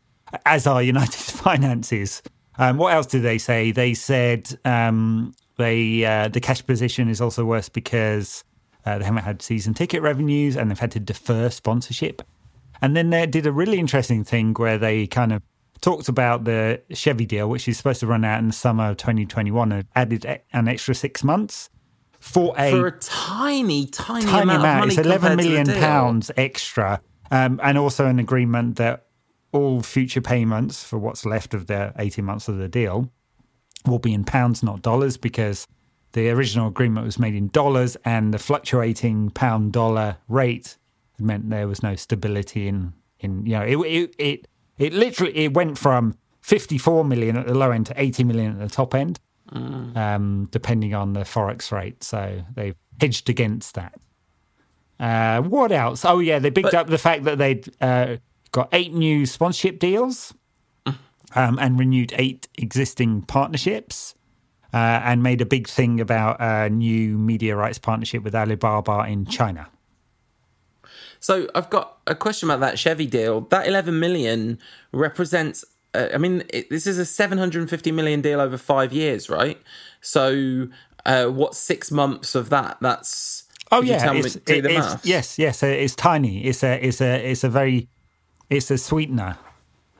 as are United's finances. Um, what else did they say? They said um, they uh, the cash position is also worse because uh, they haven't had season ticket revenues and they've had to defer sponsorship. And then they did a really interesting thing where they kind of talked about the Chevy deal, which is supposed to run out in the summer of twenty twenty-one, and added an extra six months for a, for a tiny, tiny, tiny amount, amount. Of money. It's eleven million pounds extra, um, and also an agreement that all future payments for what's left of their eighteen months of the deal will be in pounds, not dollars, because the original agreement was made in dollars and the fluctuating pound-dollar rate meant there was no stability in, in you know, it, it it it literally it went from fifty-four million at the low end to eighty million at the top end, mm. um, depending on the forex rate. So they've hedged against that. Uh, what else? Oh, yeah, they picked but- up the fact that they'd... Uh, got eight new sponsorship deals um, and renewed eight existing partnerships uh, and made a big thing about a new media rights partnership with Alibaba in China. So I've got a question about that Chevy deal. That eleven million represents, uh, I mean, it, this is a seven hundred fifty million deal over five years, right? So uh, what's six months of that? That's... Oh, yeah. It's, me, it, it's, yes, yes. It's tiny. It's a, it's a, it's a very... It's a sweetener.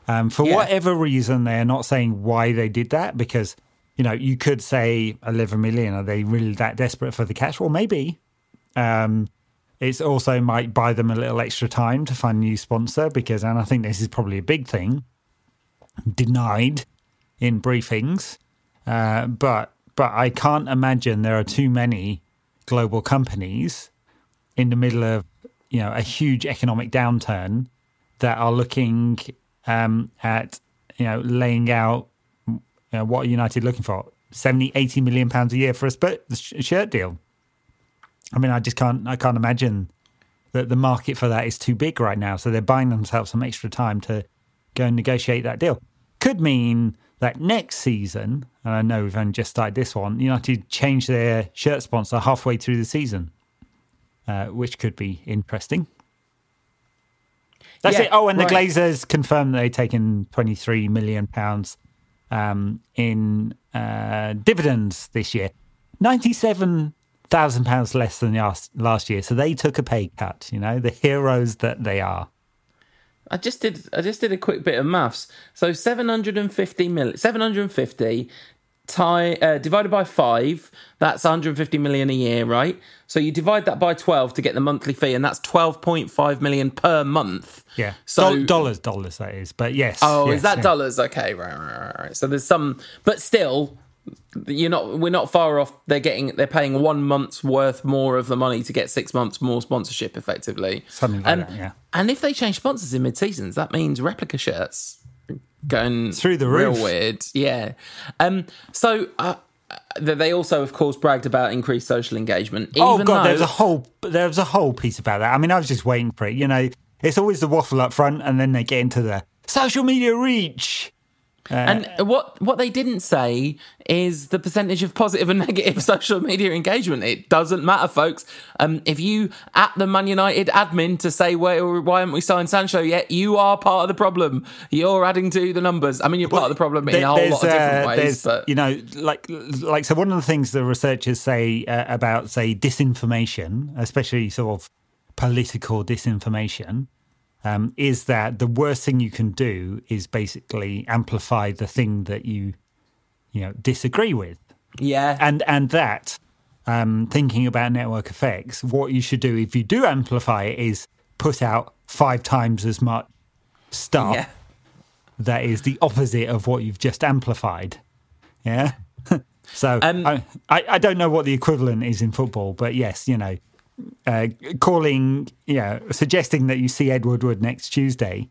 Um, for yeah. whatever reason, they're not saying why they did that, because, you know, you could say eleven million, are they really that desperate for the cash? Well, maybe. Um, it's also might buy them a little extra time to find a new sponsor, because, and I think this is probably a big thing, denied in briefings. Uh, but but I can't imagine there are too many global companies in the middle of, you know, a huge economic downturn that are looking um, at, you know, laying out, you know, what are United looking for? seventy, eighty million pounds a year for a Spurs shirt deal. I mean, I just can't, I can't imagine that the market for that is too big right now. So they're buying themselves some extra time to go and negotiate that deal. Could mean that next season, and I know we've only just started this one, United change their shirt sponsor halfway through the season, uh, which could be interesting. That's yeah, it. Oh, and right. The Glazers confirmed that they've taken twenty-three million pounds um, in uh, dividends this year. ninety-seven thousand pounds less than last year. So they took a pay cut, you know, the heroes that they are. I just did I just did a quick bit of maths. So seven hundred fifty million, seven hundred fifty tie, uh, divided by five, that's one hundred fifty million a year, right? So you divide that by twelve to get the monthly fee, and that's twelve point five million per month. Yeah. So Do- dollars, dollars that is. But yes. Oh, yes, is that yeah. dollars? Okay, right, right, right. So there's some, but still, you're not. We're not far off. They're getting. They're paying one month's worth more of the money to get six months more sponsorship, effectively. Something like and, that. Yeah. And if they change sponsors in mid-seasons, that means replica shirts going through the roof. Real weird. Yeah. Um. So uh, they also, of course, bragged about increased social engagement. Even oh God, though- there's a whole. There's a whole piece about that. I mean, I was just waiting for it. You know, it's always the waffle up front, and then they get into the social media reach. Uh, and what, what they didn't say is the percentage of positive and negative social media engagement. It doesn't matter, folks. Um, if you at the Man United admin to say, why, why haven't we signed Sancho yet? You are part of the problem. You're adding to the numbers. I mean, you're part of the problem in a whole lot of different uh, ways. But... You know, like, like so one of the things the researchers say uh, about, say, disinformation, especially sort of political disinformation, Um, is that the worst thing you can do is basically amplify the thing that you, you know, disagree with. Yeah. And and that, um, thinking about network effects, what you should do if you do amplify it is put out five times as much stuff yeah. that is the opposite of what you've just amplified. Yeah. so um, I, I, I don't know what the equivalent is in football, but yes, you know, Uh, calling, you know, suggesting that you see Ed Woodward next Tuesday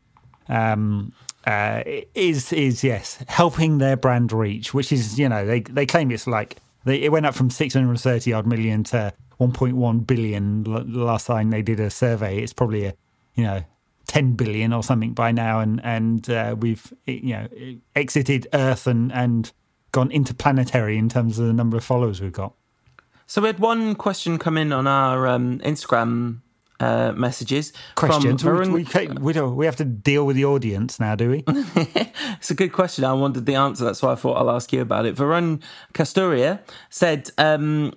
um, uh, is, is yes, helping their brand reach, which is, you know, they, they claim it's like, they, it went up from six hundred thirty odd million to one point one billion L- last time they did a survey. It's probably, a, you know, ten billion or something by now. And, and uh, we've, you know, exited Earth and, and gone interplanetary in terms of the number of followers we've got. So we had one question come in on our um, Instagram uh, messages. Questions? From... We, we, we, don't, we have to deal with the audience now, do we? It's a good question. I wondered the answer. That's why I thought I'll ask you about it. Varun Kasturia said, um,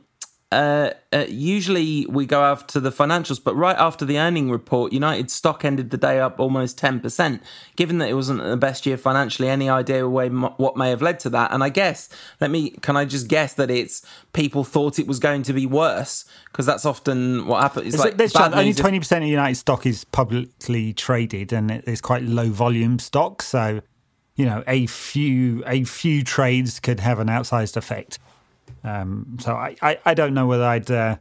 uh, uh, usually we go after the financials, but right after the earning report, United stock ended the day up almost ten percent. Given that it wasn't the best year financially, any idea what may have led to that? And I guess, let me, can I just guess that it's, people thought it was going to be worse, because that's often what happens. It's like there's bad only twenty percent of United stock is publicly traded, and it's quite low volume stock. So, you know, a few a few trades could have an outsized effect. Um, so I, I, I don't know whether I'd uh,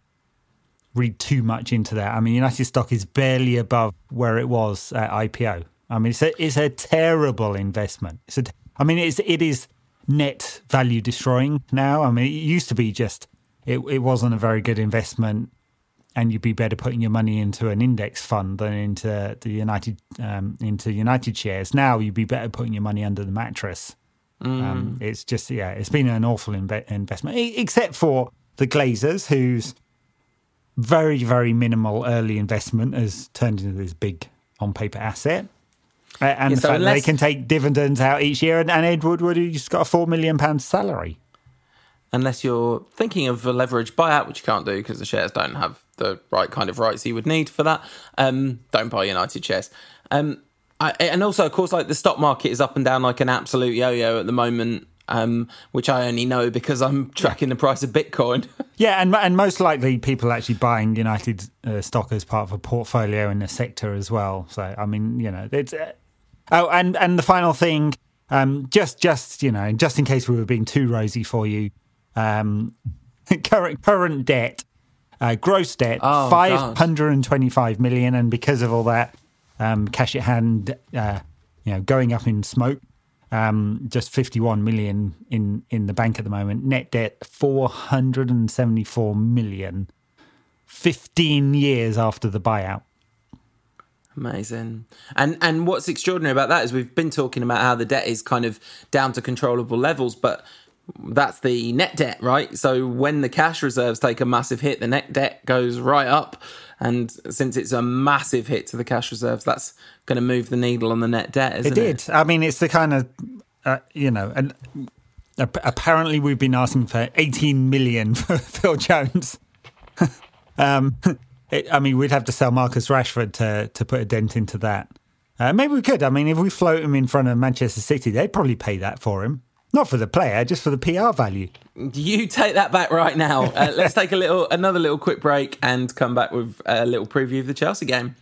read too much into that. I mean, United stock is barely above where it was at I P O. I mean, it's a, it's a terrible investment. It's a, I mean, it's it is. net value destroying now. I mean, it used to be just it, it wasn't a very good investment, and you'd be better putting your money into an index fund than into the United um, into United shares. Now you'd be better putting your money under the mattress. Mm. Um, it's just yeah, it's been an awful imbe- investment, except for the Glazers, whose very very minimal early investment has turned into this big on paper asset. Uh, and yeah, so the fact unless... they can take dividends out each year, and, and Ed Woodward, who's got a four million pounds salary. Unless you're thinking of a leverage buyout, which you can't do because the shares don't have the right kind of rights you would need for that. Um, don't buy United shares. Um, I, and also, of course, like the stock market is up and down like an absolute yo-yo at the moment, um, which I only know because I'm tracking yeah. the price of Bitcoin. yeah, and and most likely people are actually buying United uh, stock as part of a portfolio in the sector as well. So, I mean, you know, it's... Uh, Oh, and, and the final thing, um, just just you know, just in case we were being too rosy for you, um, current current debt, uh, gross debt, oh, five hundred and twenty-five million, and because of all that, um, cash at hand, uh, you know, going up in smoke, Um, just fifty-one million in, in the bank at the moment. Net debt, four hundred seventy-four million. fifteen years after the buyout. Amazing. And and what's extraordinary about that is we've been talking about how the debt is kind of down to controllable levels, but that's the net debt, right? So when the cash reserves take a massive hit, the net debt goes right up. And since it's a massive hit to the cash reserves, that's going to move the needle on the net debt, isn't it? It did. I mean, it's the kind of, uh, you know, and apparently we've been asking for eighteen million for Phil Jones. um, it, I mean, we'd have to sell Marcus Rashford to, to put a dent into that. Uh, maybe we could. I mean, if we float him in front of Manchester City, they'd probably pay that for him. Not for the player, just for the P R value. You take that back right now. Uh, let's take a little, another little quick break and come back with a little preview of the Chelsea game.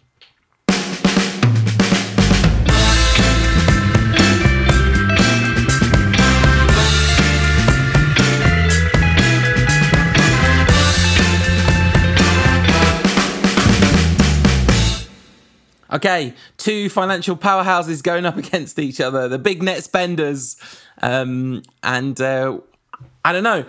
Okay, two financial powerhouses going up against each other, the big net spenders. Um, and uh, I don't know,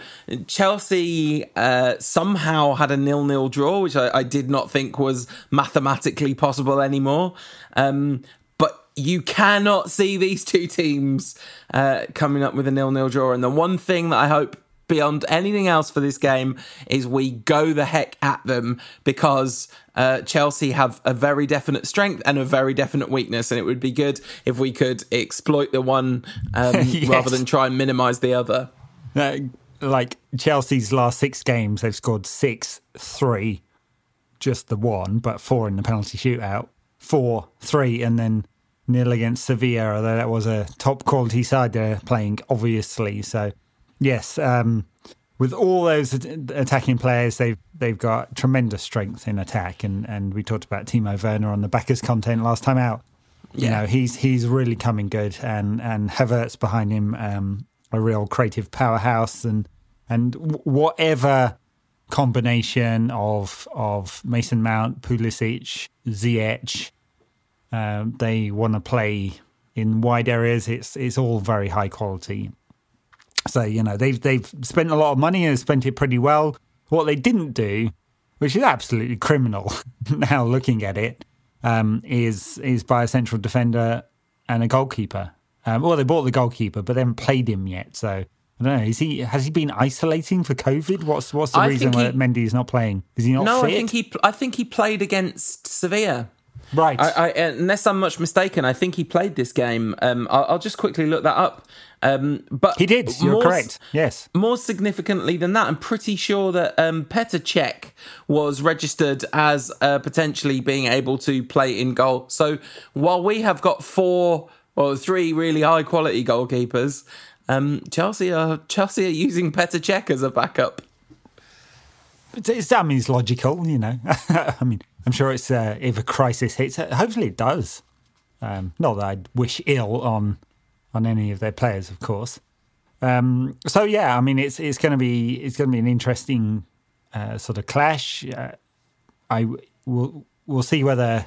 Chelsea uh, somehow had a nil-nil draw, which I, I did not think was mathematically possible anymore. Um, but you cannot see these two teams uh, coming up with a nil-nil draw. And the one thing that I hope beyond anything else for this game is we go the heck at them, because uh, Chelsea have a very definite strength and a very definite weakness, and it would be good if we could exploit the one um, yes. rather than try and minimise the other. Uh, like Chelsea's last six games, they've scored six, three, just the one, but four in the penalty shootout, four, three, and then nil against Sevilla, although that was a top quality side they're playing, obviously, so... Yes, um, with all those attacking players, they've they've got tremendous strength in attack, and, and we talked about Timo Werner on the backers content last time out. Yeah. You know, he's he's really coming good, and and Havertz behind him, um, a real creative powerhouse, and and whatever combination of of Mason Mount, Pulisic, Ziyech, um, they want to play in wide areas. It's it's all very high quality. So, you know, they've they've spent a lot of money and spent it pretty well. What they didn't do, which is absolutely criminal now looking at it, um, is is buy a central defender and a goalkeeper. Um, well, they bought the goalkeeper, but they haven't played him yet. So, I don't know. Is he has he been isolating for COVID? What's what's the I reason why Mendy's not playing? Is he not no, fit? No, I think he I think he played against Sevilla. Right. I, I, unless I'm much mistaken, I think he played this game. Um, I'll, I'll just quickly look that up. Um, but he did. You're more, correct. Yes. More significantly than that, I'm pretty sure that um, Petr Cech was registered as uh, potentially being able to play in goal. So while we have got four or three really high quality goalkeepers, um, Chelsea are Chelsea are using Petr Cech as a backup. It's, I mean, it's logical, you know. I mean, I'm sure it's uh, if a crisis hits, hopefully it does. Um, not that I'd wish ill on on any of their players, of course. Um, so yeah, I mean, it's it's going to be it's going to be an interesting uh, sort of clash. Uh, I will we'll see whether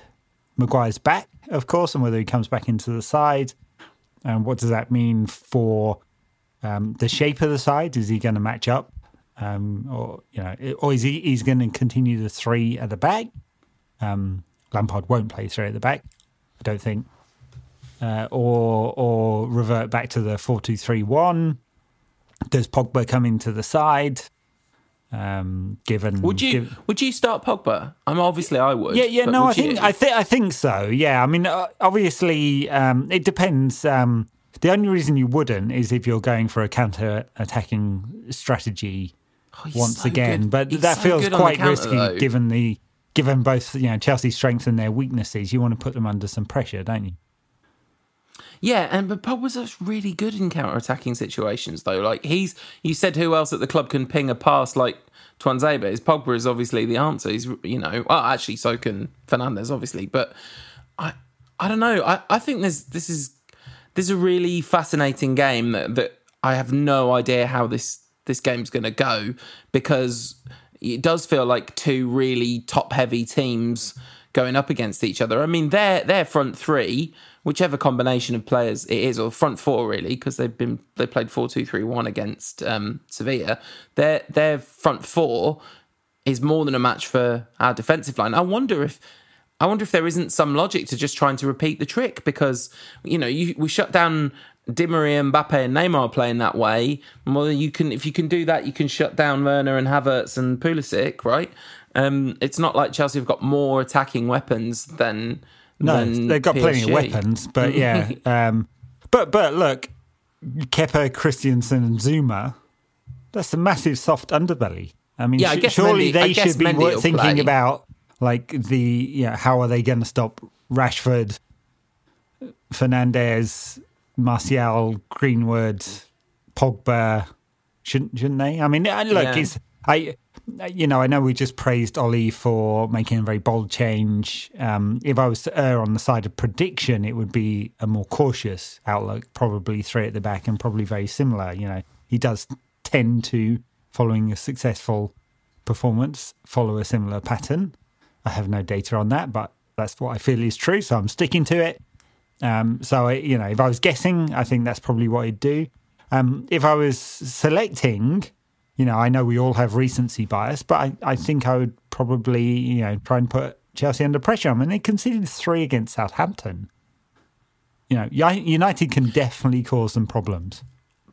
Maguire's back, of course, and whether he comes back into the side, and what does that mean for um, the shape of the side? Is he going to match up? Um, or you know, or is he he's going to continue the three at the back? Um, Lampard won't play three at the back, I don't think, uh, or or revert back to the four two three one. Does Pogba come into the side? Um, given would you give, would you start Pogba? I'm um, obviously I would. Yeah, yeah. No, I think you? I think I think so. Yeah, I mean, uh, obviously um, it depends. Um, the only reason you wouldn't is if you're going for a counter-attacking strategy. Oh, once so again, good. But he's that so feels quite counter, risky though. given the given both you know Chelsea's strengths and their weaknesses. You want to put them under some pressure, don't you? Yeah, and but Pogba's really good in counter-attacking situations, though. Like he's, you said, who else at the club can ping a pass like Tuanzebe? His Pogba is obviously the answer. He's, you know, well, actually, so can Fernandes, obviously. But I, I don't know. I, I think there's this is this is a really fascinating game that, that I have no idea how this. This game's going to go, because it does feel like two really top-heavy teams going up against each other. I mean, their their front three whichever combination of players it is, or front four really, because they've been they played four two three one against um, Sevilla. Their their front four is more than a match for our defensive line. I wonder if I wonder if there isn't some logic to just trying to repeat the trick, because you know you, we shut down Di Maria, Mbappé, and Neymar playing that way. Well, you can if you can do that, you can shut down Werner and Havertz and Pulisic, right? Um, it's not like Chelsea have got more attacking weapons than no, than they've got P S G. Plenty of weapons, but yeah, um, but but look, Kepa, Christiansen, and Zuma—that's a massive soft underbelly. I mean, yeah, I guess surely Mendy, they I should be Mendy thinking play. about like the yeah, you know, how are they going to stop Rashford, Fernandes, Martial, Greenwood, Pogba? Shouldn't shouldn't they? I mean, look, yeah. it's I. You know, I know we just praised Ollie for making a very bold change. Um, if I was to err on the side of prediction, it would be a more cautious outlook, probably three at the back and probably very similar. You know, he does tend to, following a successful performance, follow a similar pattern. I have no data on that, but that's what I feel is true, so I'm sticking to it. Um, so, I, you know, if I was guessing, I think that's probably what he'd do. Um, if I was selecting... You know, I know we all have recency bias, but I, I think I would probably, you know, try and put Chelsea under pressure. I mean, they conceded three against Southampton. You know, United can definitely cause them problems.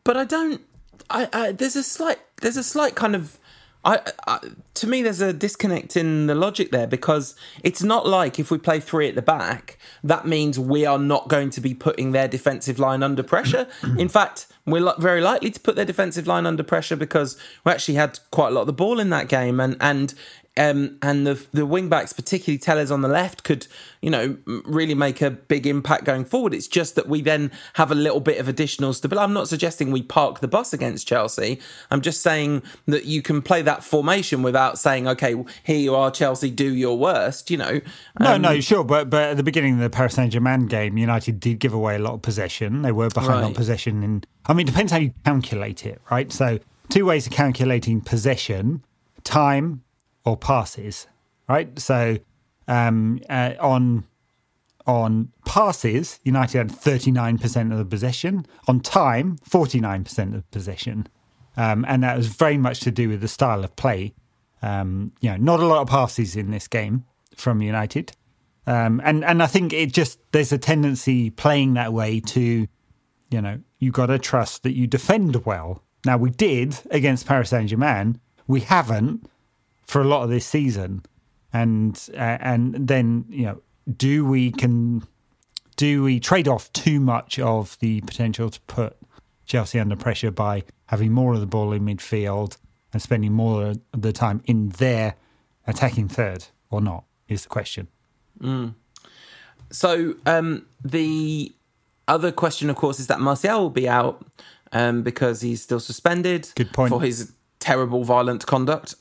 But I don't. I, I there's a slight there's a slight kind of. I, I to me, there's a disconnect in the logic there, because it's not like if we play three at the back, that means we are not going to be putting their defensive line under pressure. In fact, we're very likely to put their defensive line under pressure, because we actually had quite a lot of the ball in that game, and and um, and the the wing backs, particularly Telles on the left, could you know really make a big impact going forward. It's just that we then have a little bit of additional stability. I'm not suggesting we park the bus against Chelsea. I'm just saying that you can play that formation without saying, okay, here you are, Chelsea, do your worst. You know, no, um, no, sure, but but at the beginning of the Paris Saint-Germain game, United did give away a lot of possession. They were behind right. on possession in. I mean, it depends how you calculate it, right? So two ways of calculating possession, time or passes, right? So um, uh, on on passes, United had thirty-nine percent of the possession. On time, forty-nine percent of possession. Um, and that was very much to do with the style of play. Um, you know, not a lot of passes in this game from United. Um, and, and I think it just, there's a tendency playing that way to, you know, you got to trust that you defend well. Now, we did against Paris Saint-Germain. We haven't for a lot of this season. And uh, and then, you know, do we can do we trade off too much of the potential to put Chelsea under pressure by having more of the ball in midfield and spending more of the time in their attacking third or not, is the question. Mm. So um, the... other question, of course, is that Martial will be out um, because he's still suspended Good point. for his terrible violent conduct.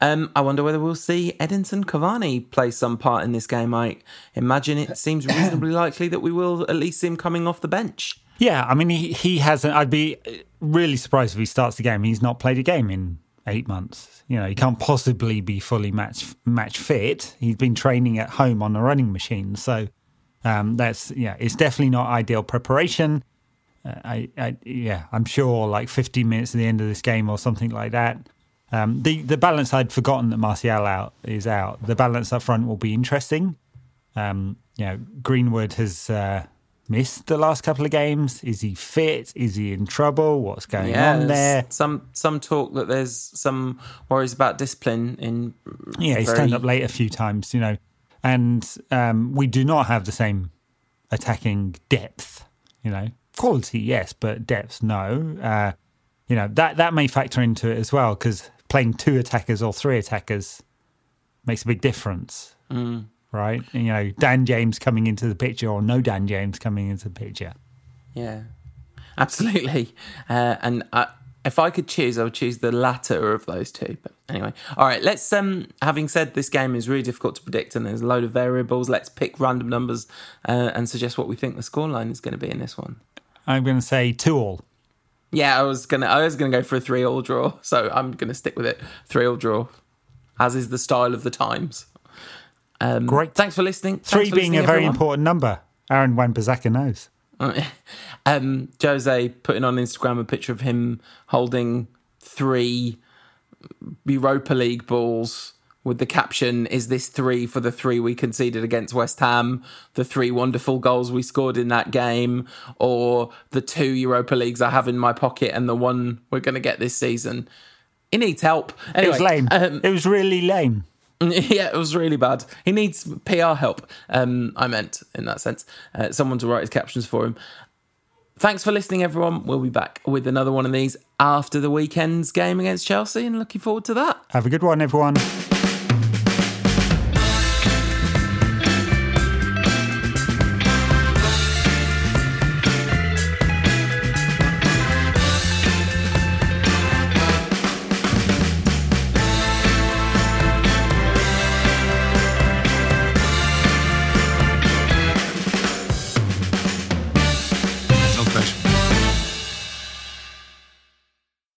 um, I wonder whether we'll see Edinson Cavani play some part in this game. I imagine it seems reasonably likely that we will at least see him coming off the bench. Yeah, I mean, he, he hasn't. I'd be really surprised if he starts the game. He's not played a game in eight months. You know, he can't possibly be fully match match fit. He's been training at home on a running machine, so... Um, that's yeah. It's definitely not ideal preparation. Uh, I, I yeah. I'm sure like fifteen minutes at the end of this game or something like that. Um, the the balance I'd forgotten that Martial out is out. The balance up front will be interesting. Um, you know, Greenwood has uh, missed the last couple of games. Is he fit? Is he in trouble? What's going yeah, on there? Some some talk that there's some worries about discipline in. Yeah, very... he's turned up late a few times. You know. And um, we do not have the same attacking depth, you know. Quality, yes, but depth, no. Uh, you know, that, that may factor into it as well, because playing two attackers or three attackers makes a big difference, mm. right? And, you know, Dan James coming into the picture or no Dan James coming into the picture. Yeah, absolutely. Uh, and I... If I could choose, I would choose the latter of those two. But anyway, all right, let's, um, having said this game is really difficult to predict and there's a load of variables, let's pick random numbers uh, and suggest what we think the scoreline is going to be in this one. I'm going to say two all. Yeah, I was going to I was going to go for a three all draw, so I'm going to stick with it. Three all draw, as is the style of the times. Um, Great. Thanks for listening. Three thanks for being listening, a very everyone. important number. Aaron Wan-Bissaka knows. Um, Jose putting on Instagram a picture of him holding three Europa League balls with the caption, "Is this three for the three we conceded against West Ham, the three wonderful goals we scored in that game, or the two Europa Leagues I have in my pocket and the one we're going to get this season?" He needs help. Anyway, it was lame. Um, it was really lame. Yeah, it was really bad. He needs P R help, um, I meant, in that sense. Uh, someone to write his captions for him. Thanks for listening, everyone. We'll be back with another one of these after the weekend's game against Chelsea, and looking forward to that. Have a good one, everyone.